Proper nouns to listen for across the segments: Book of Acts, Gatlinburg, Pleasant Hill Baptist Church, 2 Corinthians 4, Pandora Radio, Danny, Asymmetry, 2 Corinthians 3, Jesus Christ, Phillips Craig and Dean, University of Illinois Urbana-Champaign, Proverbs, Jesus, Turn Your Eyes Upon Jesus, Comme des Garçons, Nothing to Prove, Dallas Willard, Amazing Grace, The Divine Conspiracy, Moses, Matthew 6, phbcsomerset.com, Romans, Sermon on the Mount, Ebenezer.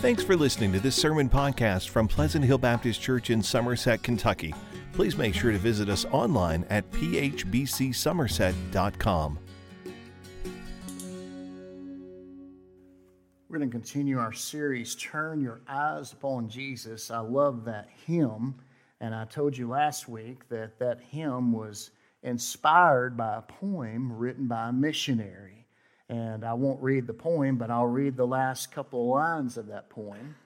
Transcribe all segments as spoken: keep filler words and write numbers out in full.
Thanks for listening to this sermon podcast from Pleasant Hill Baptist Church in Somerset, Kentucky. Please make sure to visit us online at p h b c somerset dot com. We're going to continue our series, Turn Your Eyes Upon Jesus. I love that hymn, and I told you last week that that hymn was inspired by a poem written by a missionary. And I won't read the poem, but I'll read the last couple of lines of that poem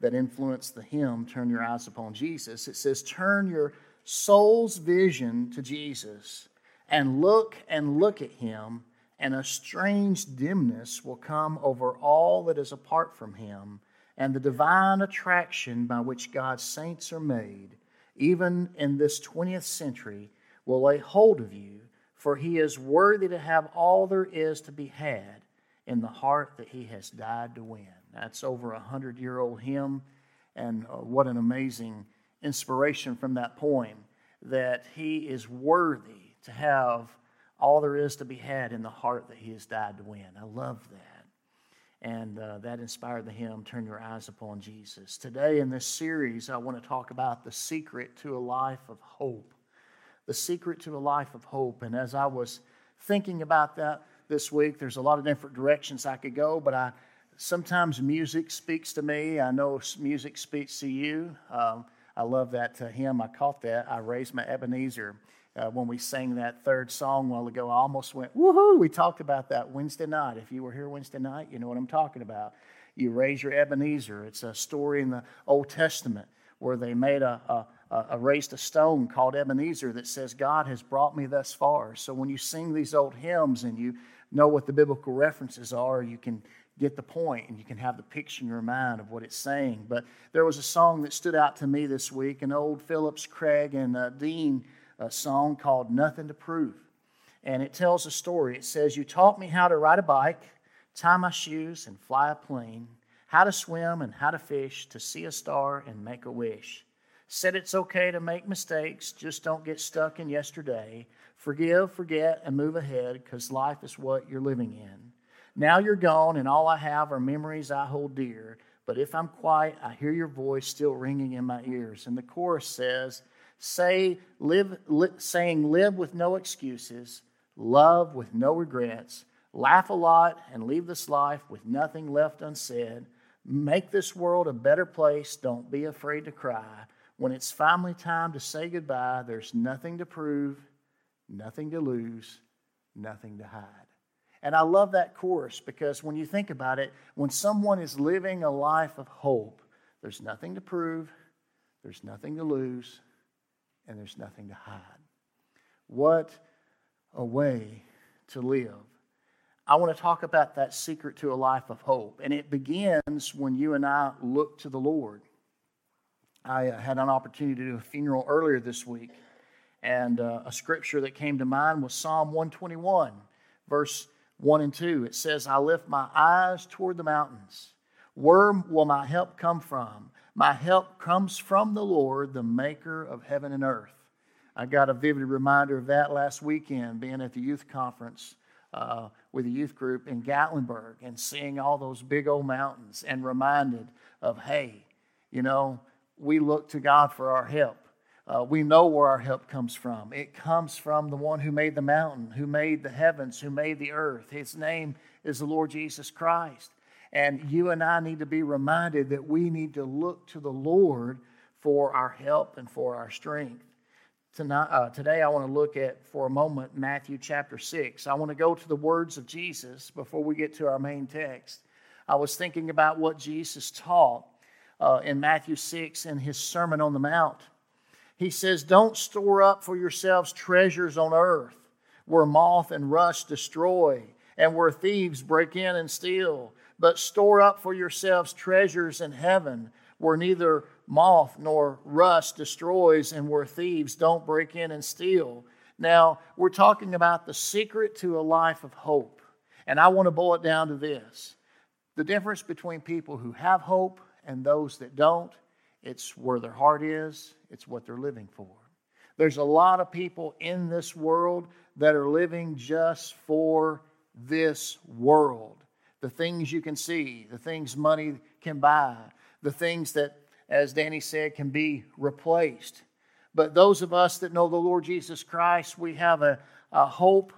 that influenced the hymn, Turn Your Eyes Upon Jesus. It says, turn your soul's vision to Jesus, and look and look at him, and a strange dimness will come over all that is apart from him, and the divine attraction by which God's saints are made, even in this twentieth century, will lay hold of you. For he is worthy to have all there is to be had in the heart that he has died to win. That's over a hundred-year-old hymn, and what an amazing inspiration from that poem, that he is worthy to have all there is to be had in the heart that he has died to win. I love that. And uh, that inspired the hymn, Turn Your Eyes Upon Jesus. Today in this series, I want to talk about the secret to a life of hope. The secret to a life of hope. And as I was thinking about that this week, there's a lot of different directions I could go, but I sometimes music speaks to me. I know music speaks to you. Um, I love that uh, hymn. I caught that. I raised my Ebenezer uh, when we sang that third song a while ago. I almost went, woohoo! We talked about that Wednesday night. If you were here Wednesday night, you know what I'm talking about. You raise your Ebenezer. It's a story in the Old Testament where they made a... a Uh, raised a stone called Ebenezer that says, God has brought me thus far. So when you sing these old hymns and you know what the biblical references are, you can get the point and you can have the picture in your mind of what it's saying. But there was a song that stood out to me this week, an old Phillips Craig and uh, Dean uh, song called Nothing to Prove. And it tells a story. It says, you taught me how to ride a bike, tie my shoes and fly a plane, how to swim and how to fish, to see a star and make a wish. Said it's okay to make mistakes, just don't get stuck in yesterday. Forgive, forget, and move ahead, because life is what you're living in. Now you're gone, and all I have are memories I hold dear. But if I'm quiet, I hear your voice still ringing in my ears. And the chorus says, "Say live, li- saying live with no excuses, love with no regrets, laugh a lot, and leave this life with nothing left unsaid. Make this world a better place, don't be afraid to cry. When it's finally time to say goodbye, there's nothing to prove, nothing to lose, nothing to hide." And I love that chorus, because when you think about it, when someone is living a life of hope, there's nothing to prove, there's nothing to lose, and there's nothing to hide. What a way to live. I want to talk about that secret to a life of hope. And it begins when you and I look to the Lord. I had an opportunity to do a funeral earlier this week, and uh, a scripture that came to mind was Psalm one twenty-one, verse one and two. It says, I lift my eyes toward the mountains. Where will my help come from? My help comes from the Lord, the maker of heaven and earth. I got a vivid reminder of that last weekend, being at the youth conference uh, with a youth group in Gatlinburg and seeing all those big old mountains, and reminded of, hey, you know, we look to God for our help. Uh, we know where our help comes from. It comes from the one who made the mountain, who made the heavens, who made the earth. His name is the Lord Jesus Christ. And you and I need to be reminded that we need to look to the Lord for our help and for our strength. Tonight, uh, today I want to look at, for a moment, Matthew chapter six. I want to go to the words of Jesus before we get to our main text. I was thinking about what Jesus taught Uh, in Matthew six, in his Sermon on the Mount. He says, don't store up for yourselves treasures on earth, where moth and rust destroy, and where thieves break in and steal. But store up for yourselves treasures in heaven, where neither moth nor rust destroys, and where thieves don't break in and steal. Now, we're talking about the secret to a life of hope. And I want to boil it down to this. The difference between people who have hope and those that don't, it's where their heart is, it's what they're living for. There's a lot of people in this world that are living just for this world. the things you can see, the things money can buy, the things that, as Danny said, can be replaced. But those of us that know the Lord Jesus Christ, we have a, a hope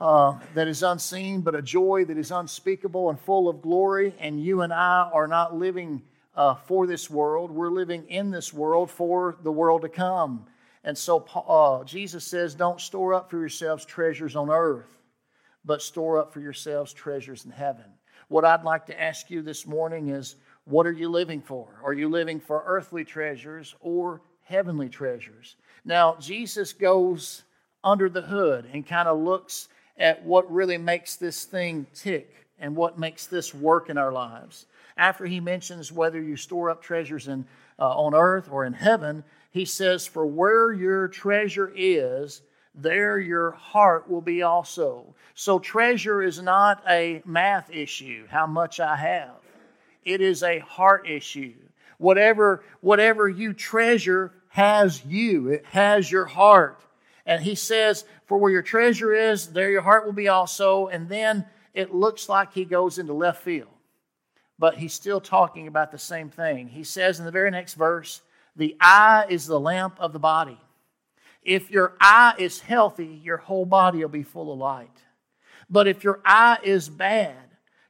uh, that is unseen, but a joy that is unspeakable and full of glory. And you and I are not living uh, for this world. We're living in this world for the world to come. And so uh, Jesus says, don't store up for yourselves treasures on earth, but store up for yourselves treasures in heaven. What I'd like to ask you this morning is, what are you living for? Are you living for earthly treasures or heavenly treasures? Now, Jesus goes under the hood and kind of looks at what really makes this thing tick and what makes this work in our lives. After he mentions whether you store up treasures in, uh, on earth or in heaven, he says, for where your treasure is, there your heart will be also. So treasure is not a math issue, how much I have. It is a heart issue. Whatever, whatever you treasure has you. It has your heart. And he says, for where your treasure is, there your heart will be also. And then it looks like he goes into left field. But he's still talking about the same thing. He says in the very next verse, the eye is the lamp of the body. If your eye is healthy, your whole body will be full of light. But if your eye is bad,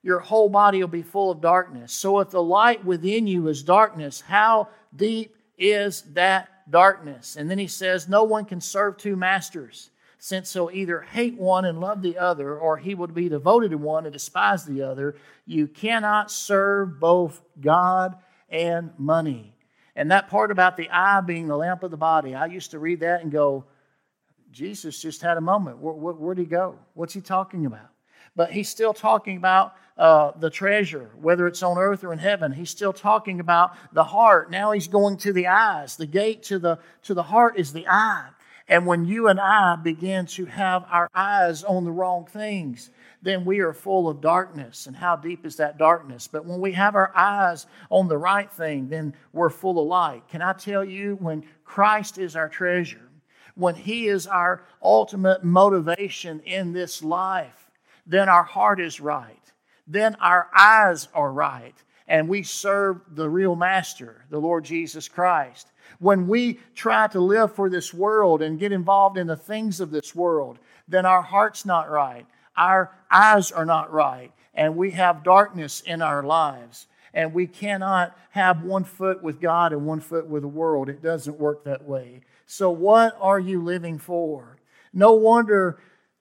your whole body will be full of darkness. So if the light within you is darkness, how deep is that darkness? And then he says, no one can serve two masters, since he'll either hate one and love the other, or he would be devoted to one and despise the other. You cannot serve both God and money. And that part about the eye being the lamp of the body, I used to read that and go, Jesus just had a moment. Where, where, where'd he go? What's he talking about? But he's still talking about uh, the treasure, whether it's on earth or in heaven. He's still talking about the heart. Now he's going to the eyes. The gate to the, to the heart is the eye. And when you and I begin to have our eyes on the wrong things, then we are full of darkness. And how deep is that darkness? But when we have our eyes on the right thing, then we're full of light. Can I tell you, when Christ is our treasure, when He is our ultimate motivation in this life, then our heart is right. Then our eyes are right. And we serve the real master, the Lord Jesus Christ. When we try to live for this world and get involved in the things of this world, then our heart's not right. Our eyes are not right, and we have darkness in our lives, and we cannot have one foot with God and one foot with the world. It doesn't work that way. So what are you living for? No wonder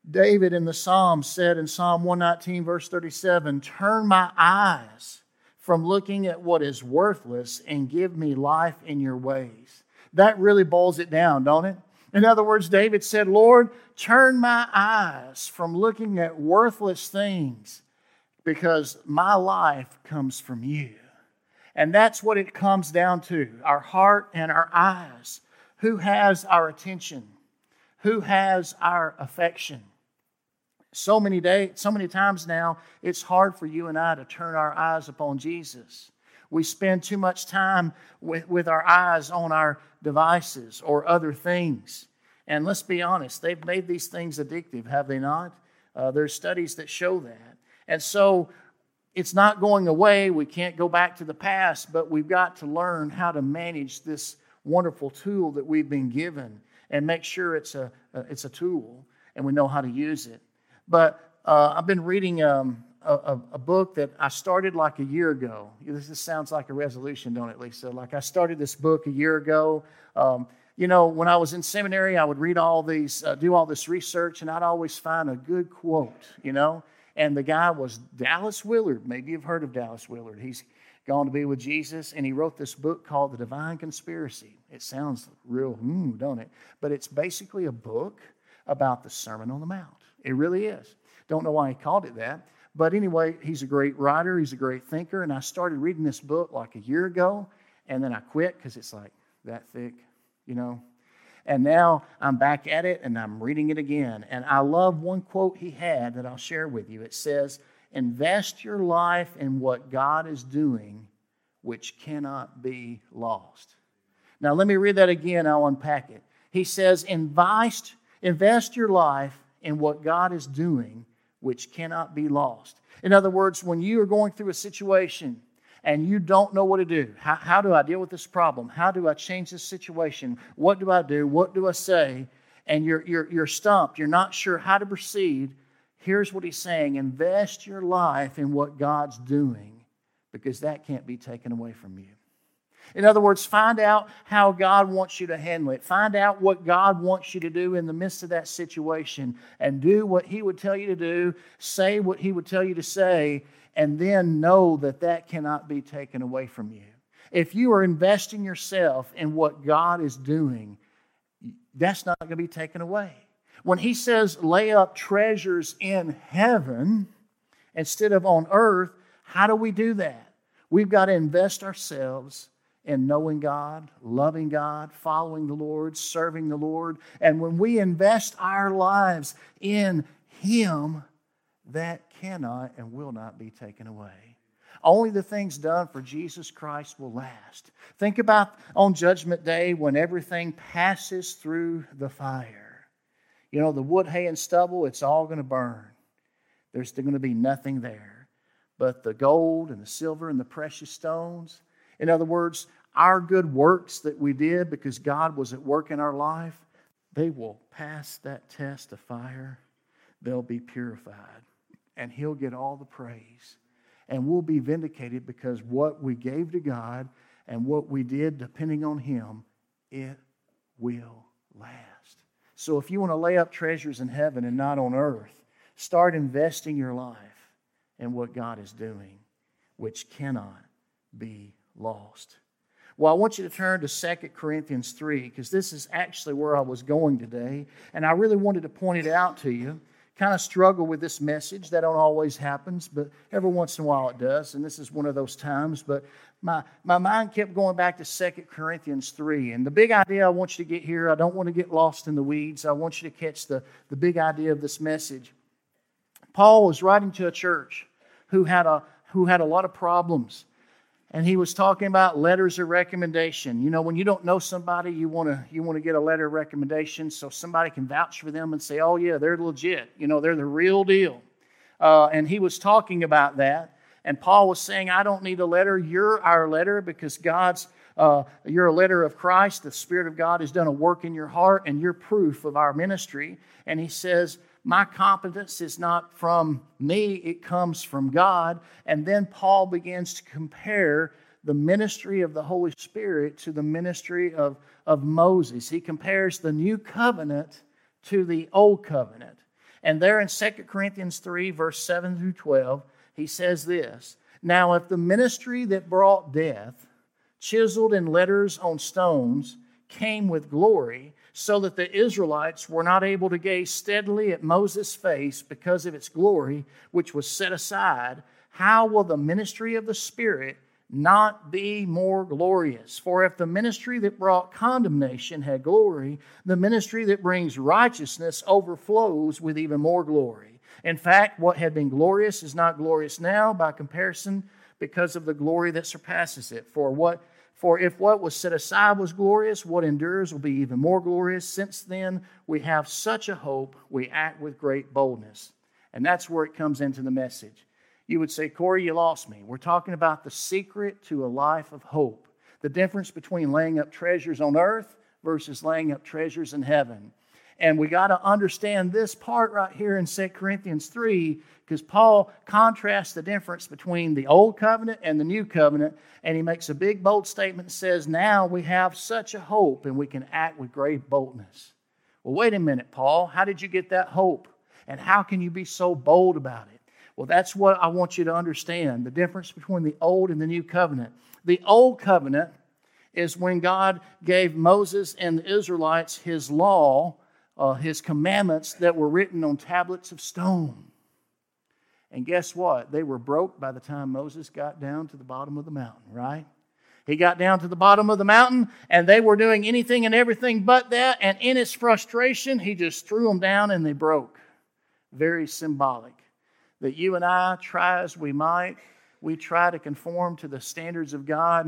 David in the Psalms said in Psalm one nineteen, verse thirty-seven, turn my eyes from looking at what is worthless and give me life in your ways. That really boils it down, don't it? In other words, David said, Lord, turn my eyes from looking at worthless things, because my life comes from you. And that's what it comes down to, our heart and our eyes. Who has our attention? Who has our affection? So many days, so many times now, it's hard for you and I to turn our eyes upon Jesus. We spend too much time with, with our eyes on our devices or other things. And let's be honest, they've made these things addictive, have they not? Uh, there's studies that show that. And so it's not going away. We can't go back to the past, but we've got to learn how to manage this wonderful tool that we've been given and make sure it's a, uh, it's a tool and we know how to use it. But uh, I've been reading um, a, a book that I started like a year ago. This, this sounds like a resolution, don't it, Lisa? Like I started this book a year ago. Um, you know, when I was in seminary, I would read all these, uh, do all this research, and I'd always find a good quote, you know. And the guy was Dallas Willard. Maybe you've heard of Dallas Willard. He's gone to be with Jesus, and he wrote this book called The Divine Conspiracy. It sounds real, hmm, don't it? But it's basically a book about the Sermon on the Mount. It really is. Don't know why he called it that. But anyway, he's a great writer. He's a great thinker. And I started reading this book like a year ago. And then I quit because it's like that thick, you know. And now I'm back at it and I'm reading it again. And I love one quote he had that I'll share with you. It says, invest your life in what God is doing, which cannot be lost. Now let me read that again. I'll unpack it. He says, invest, invest your life in what God is doing, which cannot be lost. In other words, when you are going through a situation and you don't know what to do, how, how do I deal with this problem? How do I change this situation? What do I do? What do I say? And you're, you're, you're stumped. You're not sure how to proceed. Here's what he's saying. Invest your life in what God's doing, because that can't be taken away from you. In other words, find out how God wants you to handle it. Find out what God wants you to do in the midst of that situation, and do what He would tell you to do, say what He would tell you to say, and then know that that cannot be taken away from you. If you are investing yourself in what God is doing, that's not going to be taken away. When He says, lay up treasures in heaven instead of on earth, how do we do that? We've got to invest ourselves in knowing God, loving God, following the Lord, serving the Lord. And when we invest our lives in Him, that cannot and will not be taken away. Only the things done for Jesus Christ will last. Think about on Judgment Day when everything passes through the fire. You know, the wood, hay, and stubble, it's all going to burn. There's going to be nothing there. But the gold and the silver and the precious stones, in other words, our good works that we did because God was at work in our life, they will pass that test of fire. They'll be purified, and He'll get all the praise. And we'll be vindicated because what we gave to God and what we did depending on Him, it will last. So if you want to lay up treasures in heaven and not on earth, start investing your life in what God is doing, which cannot be lost. Well, I want you to turn to Second Corinthians three, because this is actually where I was going today, and I really wanted to point it out to you. Kind of struggle with this message. That don't always happen, but every once in a while it does, and this is one of those times. But my, my mind kept going back to Second Corinthians three, and the big idea I want you to get here, I don't want to get lost in the weeds. I want you to catch the, the big idea of this message. Paul was writing to a church who had a who had a lot of problems. And he was talking about letters of recommendation. You know, when you don't know somebody, you want to you want to get a letter of recommendation so somebody can vouch for them and say, oh, yeah, they're legit. You know, they're the real deal. Uh, and he was talking about that. And Paul was saying, I don't need a letter. You're our letter, because God's, uh, you're a letter of Christ. The Spirit of God has done a work in your heart, and you're proof of our ministry. And he says, my competence is not from me, it comes from God. And then Paul begins to compare the ministry of the Holy Spirit to the ministry of, of Moses. He compares the new covenant to the old covenant. And there in Second Corinthians three, verse seven through twelve, he says this, now if the ministry that brought death, chiseled in letters on stones, came with glory, so that the Israelites were not able to gaze steadily at Moses' face because of its glory, which was set aside, how will the ministry of the Spirit not be more glorious? For if the ministry that brought condemnation had glory, the ministry that brings righteousness overflows with even more glory. In fact, what had been glorious is not glorious now by comparison, because of the glory that surpasses it. For what For if what was set aside was glorious, what endures will be even more glorious. Since then, we have such a hope, we act with great boldness. And that's where it comes into the message. You would say, Corey, you lost me. We're talking about the secret to a life of hope. The difference between laying up treasures on earth versus laying up treasures in heaven. And we got to understand this part right here in Second Corinthians three, because Paul contrasts the difference between the old covenant and the new covenant, and he makes a big, bold statement and says, now we have such a hope, and we can act with great boldness. Well, wait a minute, Paul. How did you get that hope? And how can you be so bold about it? Well, that's what I want you to understand, the difference between the old and the new covenant. The old covenant is when God gave Moses and the Israelites His law, Uh, his commandments that were written on tablets of stone. And guess what? They were broke by the time Moses got down to the bottom of the mountain, right? He got down to the bottom of the mountain, and they were doing anything and everything but that, and in his frustration, he just threw them down and they broke. Very symbolic. That you and I, try as we might, we try to conform to the standards of God,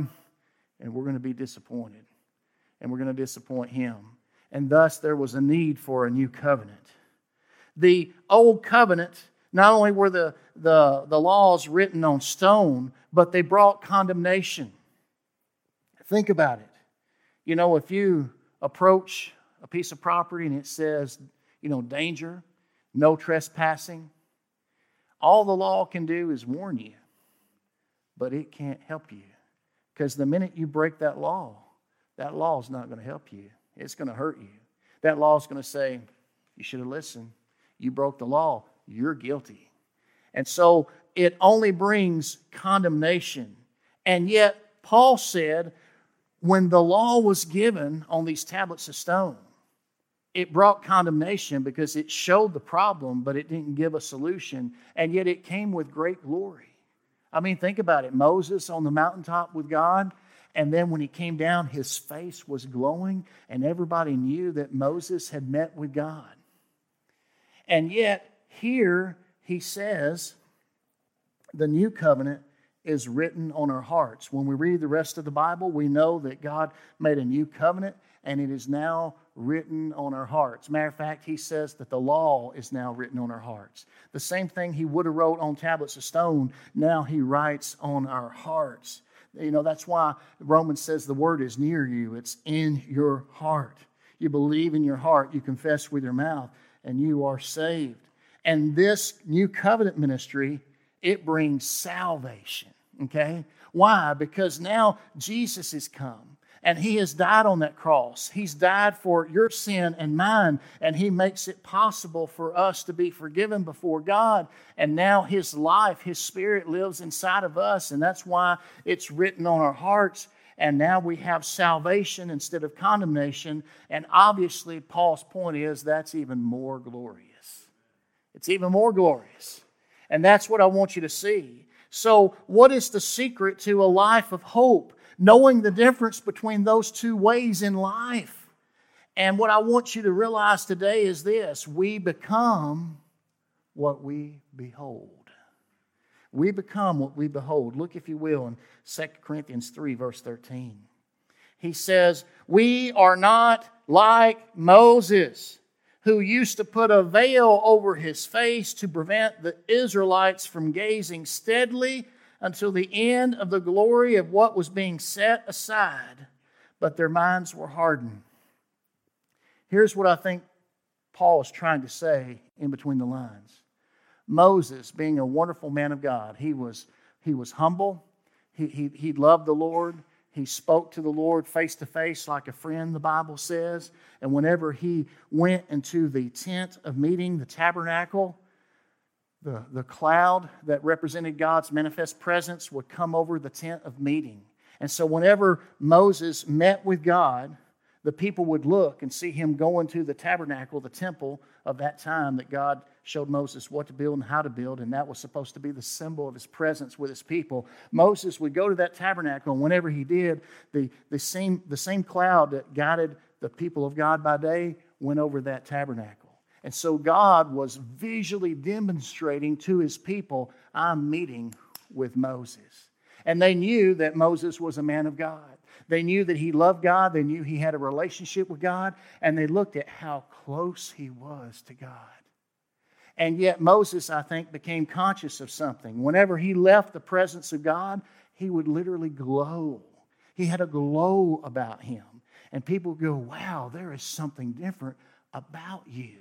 and we're going to be disappointed. And we're going to disappoint Him. And thus there was a need for a new covenant. The old covenant Not only were the, the, the laws written on stone, but they brought condemnation. Think about it. You know, if you approach a piece of property and it says, you know, danger, no trespassing, all the law can do is warn you, but it can't help you. Because the minute you break that law, that law is not going to help you. It's going to hurt you. That law is going to say, you should have listened. You broke the law. You're guilty. And so it only brings condemnation. And yet, Paul said, when the law was given on these tablets of stone, it brought condemnation because it showed the problem, but it didn't give a solution. And yet it came with great glory. I mean, think about it. Moses on the mountaintop with God, and then when he came down, his face was glowing, and everybody knew that Moses had met with God. And yet, here he says, the new covenant is written on our hearts. When we read the rest of the Bible, we know that God made a new covenant, and it is now written on our hearts. Matter of fact, he says that the law is now written on our hearts. The same thing he would have wrote on tablets of stone, now he writes on our hearts. You know, that's why Romans says the word is near you. It's in your heart. You believe in your heart, you confess with your mouth, and you are saved. And this new covenant ministry, it brings salvation, okay? Why? Because now Jesus has come, and he has died on that cross. He's died for your sin and mine, and he makes it possible for us to be forgiven before God. And now his life, his spirit lives inside of us, and that's why it's written on our hearts. And now we have salvation instead of condemnation. And obviously, Paul's point is that's even more glorious. It's even more glorious. And that's what I want you to see. So what is the secret to a life of hope? Knowing the difference between those two ways in life. And what I want you to realize today is this. We become what we behold. We become what we behold. Look, if you will, in Second Corinthians three, verse thirteen. He says, we are not like Moses, who used to put a veil over his face to prevent the Israelites from gazing steadily until the end of the glory of what was being set aside. But their minds were hardened. Here's what I think Paul is trying to say in between the lines. Moses, being a wonderful man of God, he was he was humble. He, he, he loved the Lord. He spoke to the Lord face to face like a friend, the Bible says. And whenever he went into the tent of meeting, the tabernacle, the, the cloud that represented God's manifest presence would come over the tent of meeting. And so whenever Moses met with God, the people would look and see him going to the tabernacle, the temple of that time that God showed Moses what to build and how to build, and that was supposed to be the symbol of his presence with his people. Moses would go to that tabernacle, and whenever he did, the, the, same, the same cloud that guided the people of God by day went over that tabernacle. And so God was visually demonstrating to his people, I'm meeting with Moses. And they knew that Moses was a man of God. They knew that he loved God. They knew he had a relationship with God, and they looked at how close he was to God. And yet Moses, I think, became conscious of something. Whenever he left the presence of God, he would literally glow. He had a glow about him. And people would go, wow, there is something different about you.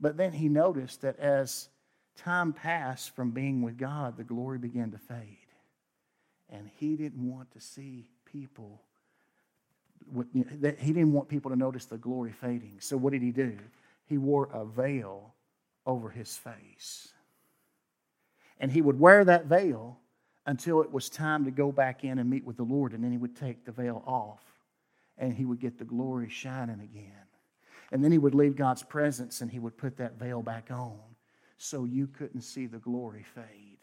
But then he noticed that as time passed from being with God, the glory began to fade. And he didn't want to see people, he didn't want people to notice the glory fading. So what did he do? He wore a veil over his face. And he would wear that veil until it was time to go back in and meet with the Lord, and then he would take the veil off, and he would get the glory shining again. And then he would leave God's presence, and he would put that veil back on, so you couldn't see the glory fade.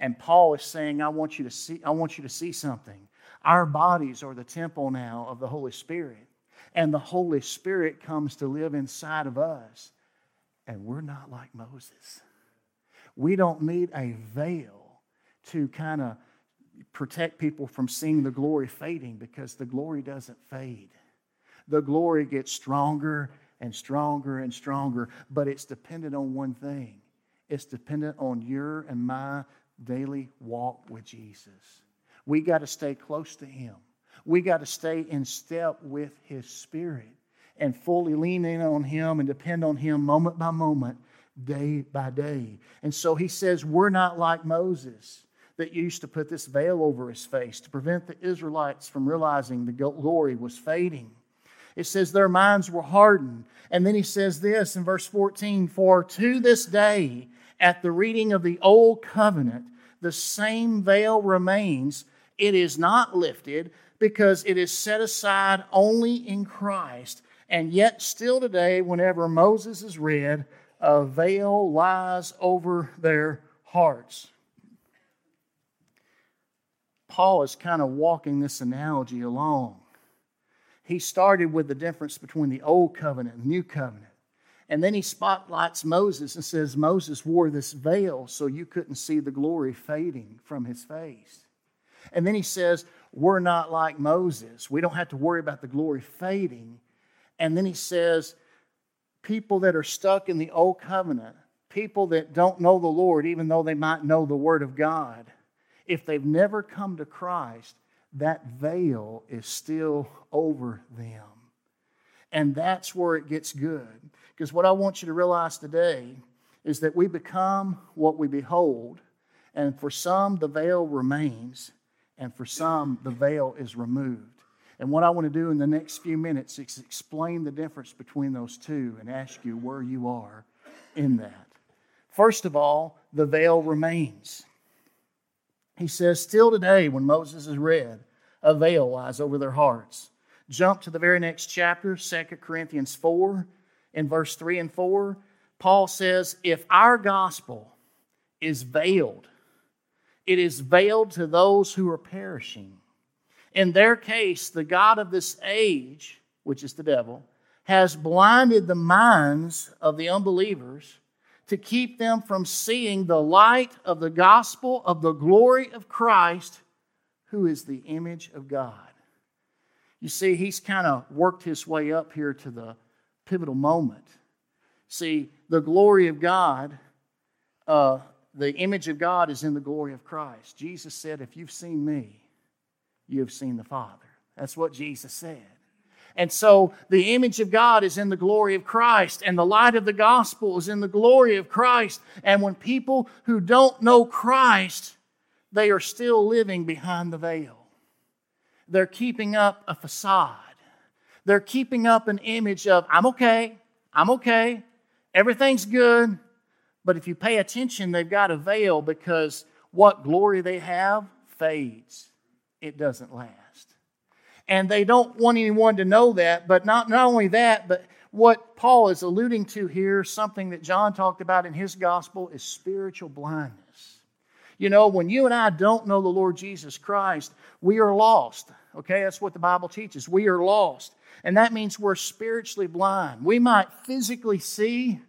And Paul is saying, I want you to see, I want you to see something. Our bodies are the temple now of the Holy Spirit, and the Holy Spirit comes to live inside of us. And we're not like Moses. We don't need a veil to kind of protect people from seeing the glory fading, because the glory doesn't fade. The glory gets stronger and stronger and stronger, but it's dependent on one thing. It's dependent on your and my daily walk with Jesus. We got to stay close to Him. We got to stay in step with His Spirit and fully lean in on Him and depend on Him moment by moment, day by day. And so he says, we're not like Moses that used to put this veil over his face to prevent the Israelites from realizing the glory was fading. It says their minds were hardened. And then he says this in verse fourteen, for to this day, at the reading of the old covenant, the same veil remains. It is not lifted because it is set aside only in Christ. And yet still today, whenever Moses is read, a veil lies over their hearts. Paul is kind of walking this analogy along. He started with the difference between the old covenant and the new covenant. And then he spotlights Moses and says, Moses wore this veil so you couldn't see the glory fading from his face. And then he says, we're not like Moses. We don't have to worry about the glory fading. And then he says, people that are stuck in the old covenant, people that don't know the Lord, even though they might know the Word of God, if they've never come to Christ, that veil is still over them. And that's where it gets good. Because what I want you to realize today is that we become what we behold. And for some, the veil remains. And for some, the veil is removed. And what I want to do in the next few minutes is explain the difference between those two and ask you where you are in that. First of all, the veil remains. He says, still today when Moses is read, a veil lies over their hearts. Jump to the very next chapter, Second Corinthians four, in verse three and four. Paul says, if our gospel is veiled, it is veiled to those who are perishing. In their case, the god of this age, which is the devil, has blinded the minds of the unbelievers to keep them from seeing the light of the gospel of the glory of Christ, who is the image of God. You see, he's kind of worked his way up here to the pivotal moment. See, the glory of God, uh, the image of God is in the glory of Christ. Jesus said, if you've seen me, you have seen the Father. That's what Jesus said. And so the image of God is in the glory of Christ, and the light of the gospel is in the glory of Christ. And when people who don't know Christ, they are still living behind the veil. They're keeping up a facade. They're keeping up an image of, I'm okay, I'm okay, everything's good. But if you pay attention, they've got a veil because what glory they have fades. It doesn't last. And they don't want anyone to know that, but not, not only that, but what Paul is alluding to here, something that John talked about in his gospel, is spiritual blindness. You know, when you and I don't know the Lord Jesus Christ, we are lost. Okay, that's what the Bible teaches. We are lost. And that means we're spiritually blind. We might physically see,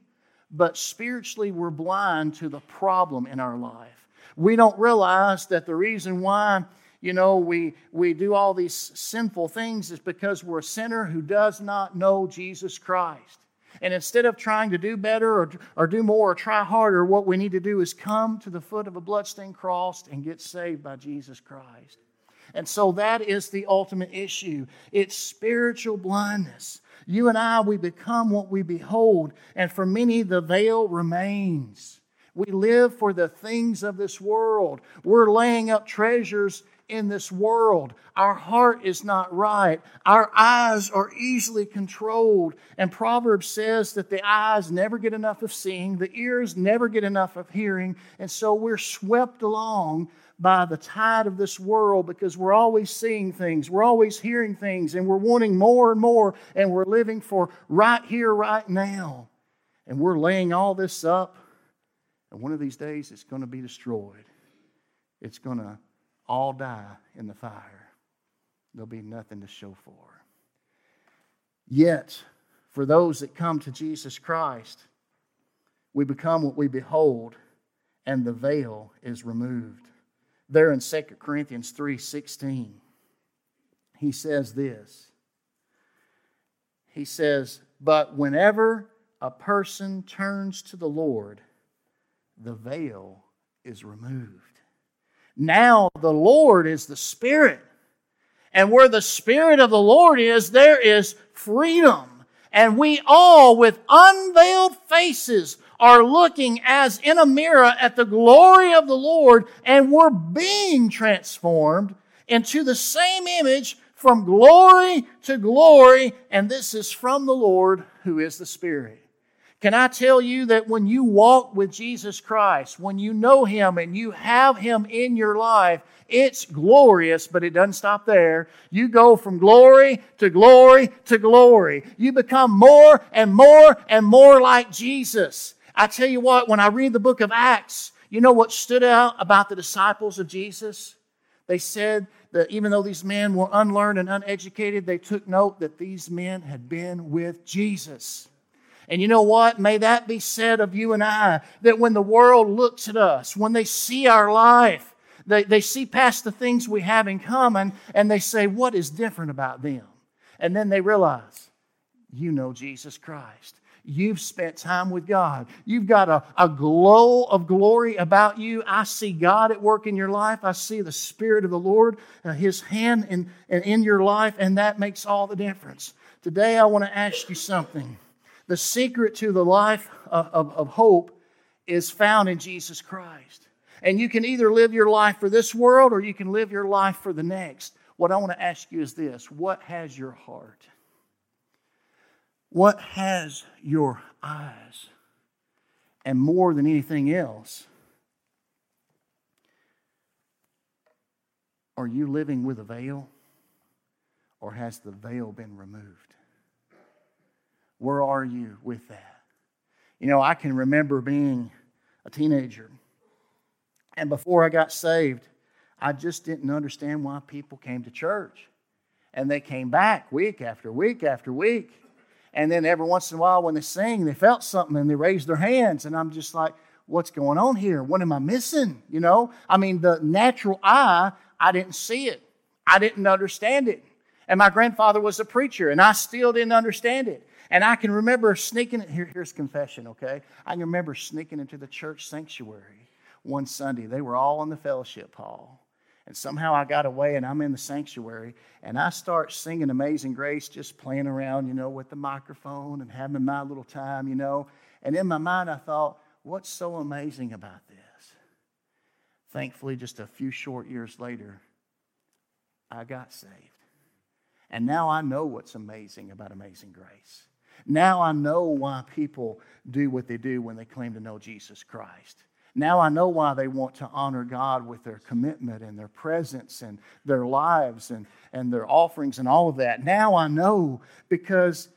but spiritually we're blind to the problem in our life. We don't realize that the reason why You know, we, we do all these sinful things is because we're a sinner who does not know Jesus Christ. And instead of trying to do better or, or do more or try harder, what we need to do is come to the foot of a bloodstained cross and get saved by Jesus Christ. And so that is the ultimate issue. It's spiritual blindness. You and I, we become what we behold. And for many, the veil remains. We live for the things of this world. We're laying up treasures in this world. Our heart is not right. Our eyes are easily controlled. And Proverbs says that the eyes never get enough of seeing, the ears never get enough of hearing, and so we're swept along by the tide of this world because we're always seeing things, we're always hearing things, and we're wanting more and more, and we're living for right here, right now. And we're laying all this up, and one of these days it's going to be destroyed. It's going to all die in the fire. There'll be nothing to show for. Yet, for those that come to Jesus Christ, we become what we behold, and the veil is removed. There in Second Corinthians three sixteen, he says this. He says, but whenever a person turns to the Lord, the veil is removed. Now the Lord is the Spirit. And where the Spirit of the Lord is, there is freedom. And we all, with unveiled faces, are looking as in a mirror at the glory of the Lord, and we're being transformed into the same image from glory to glory, and this is from the Lord who is the Spirit. Can I tell you that when you walk with Jesus Christ, when you know Him and you have Him in your life, it's glorious, but it doesn't stop there. You go from glory to glory to glory. You become more and more and more like Jesus. I tell you what, when I read the book of Acts, you know what stood out about the disciples of Jesus? They said that even though these men were unlearned and uneducated, they took note that these men had been with Jesus. And you know what? May that be said of you and I, that when the world looks at us, when they see our life, They, they see past the things we have in common, and they say, what is different about them? And then they realize, you know Jesus Christ. You've spent time with God. You've got a, a glow of glory about you. I see God at work in your life. I see the Spirit of the Lord, uh, His hand in, in your life, and that makes all the difference. Today, I want to ask you something. The secret to the life of, of, of hope is found in Jesus Christ. And you can either live your life for this world or you can live your life for the next. What I want to ask you is this. What has your heart? What has your eyes? And more than anything else, are you living with a veil? Or has the veil been removed? Where are you with that? You know, I can remember being a teenager. And before I got saved, I just didn't understand why people came to church. And they came back week after week after week. And then every once in a while when they sing, they felt something and they raised their hands. And I'm just like, what's going on here? What am I missing? You know, I mean, the natural eye, I didn't see it. I didn't understand it. And my grandfather was a preacher, and I still didn't understand it. And I can remember sneaking, here, here's confession, okay? I can remember sneaking into the church sanctuary. One Sunday, they were all in the fellowship hall. And somehow I got away and I'm in the sanctuary and I start singing Amazing Grace, just playing around, you know, with the microphone and having my little time, you know. And in my mind, I thought, what's so amazing about this? Thankfully, just a few short years later, I got saved. And now I know what's amazing about Amazing Grace. Now I know why people do what they do when they claim to know Jesus Christ. Now I know why they want to honor God with their commitment and their presence and their lives and, and their offerings and all of that. Now I know, because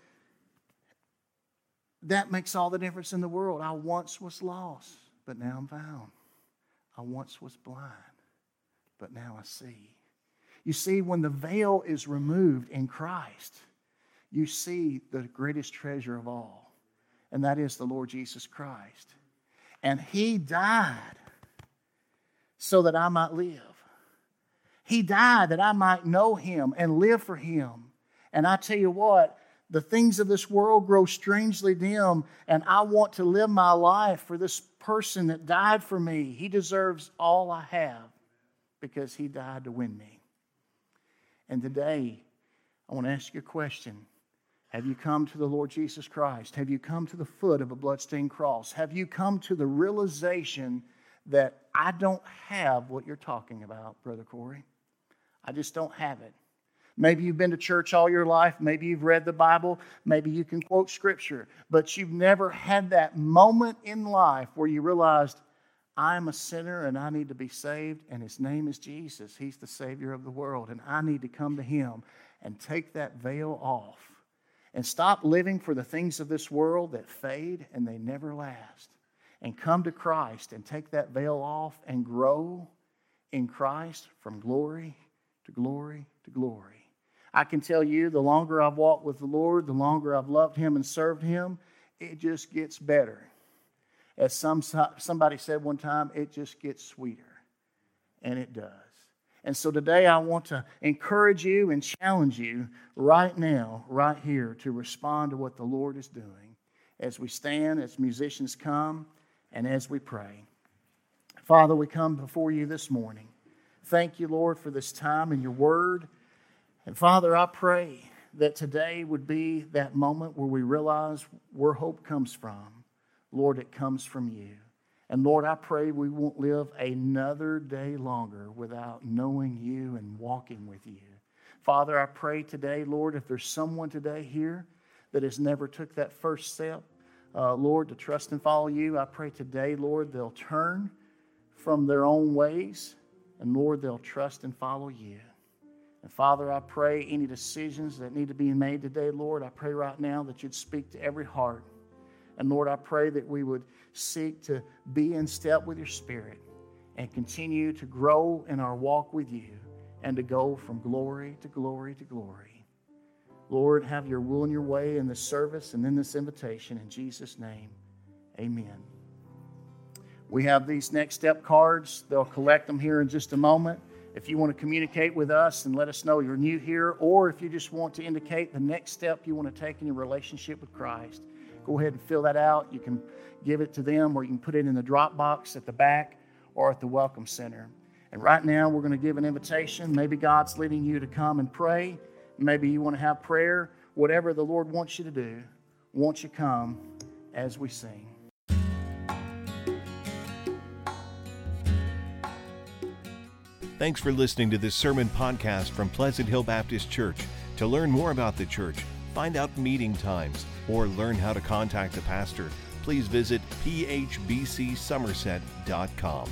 that makes all the difference in the world. I once was lost, but now I'm found. I once was blind, but now I see. You see, when the veil is removed in Christ, you see the greatest treasure of all, and that is the Lord Jesus Christ. And He died so that I might live. He died that I might know Him and live for Him. And I tell you what, the things of this world grow strangely dim, and I want to live my life for this person that died for me. He deserves all I have because He died to win me. And today, I want to ask you a question. Have you come to the Lord Jesus Christ? Have you come to the foot of a bloodstained cross? Have you come to the realization that I don't have what you're talking about, Brother Corey? I just don't have it. Maybe you've been to church all your life. Maybe you've read the Bible. Maybe you can quote Scripture. But you've never had that moment in life where you realized, I'm a sinner and I need to be saved, and His name is Jesus. He's the Savior of the world, and I need to come to Him and take that veil off. And stop living for the things of this world that fade and they never last. And come to Christ and take that veil off and grow in Christ from glory to glory to glory. I can tell you, the longer I've walked with the Lord, the longer I've loved Him and served Him, it just gets better. As some somebody said one time, it just gets sweeter. And it does. And so today I want to encourage you and challenge you right now, right here, to respond to what the Lord is doing as we stand, as musicians come, and as we pray. Father, we come before you this morning. Thank you, Lord, for this time and your word. And Father, I pray that today would be that moment where we realize where hope comes from. Lord, it comes from you. And Lord, I pray we won't live another day longer without knowing you and walking with you. Father, I pray today, Lord, if there's someone today here that has never took that first step, uh, Lord, to trust and follow you, I pray today, Lord, they'll turn from their own ways, and Lord, they'll trust and follow you. And Father, I pray any decisions that need to be made today, Lord, I pray right now that you'd speak to every heart. And Lord, I pray that we would seek to be in step with your Spirit and continue to grow in our walk with you and to go from glory to glory to glory. Lord, have your will and your way in this service and in this invitation. In Jesus' name, amen. We have these next step cards. They'll collect them here in just a moment. If you want to communicate with us and let us know you're new here, or if you just want to indicate the next step you want to take in your relationship with Christ, go ahead and fill that out. You can give it to them, or you can put it in the drop box at the back or at the Welcome Center. And right now, we're going to give an invitation. Maybe God's leading you to come and pray. Maybe you want to have prayer. Whatever the Lord wants you to do, won't you come as we sing. Thanks for listening to this sermon podcast from Pleasant Hill Baptist Church. To learn more about the church, find out meeting times, or learn how to contact the pastor, please visit p h b c somerset dot com.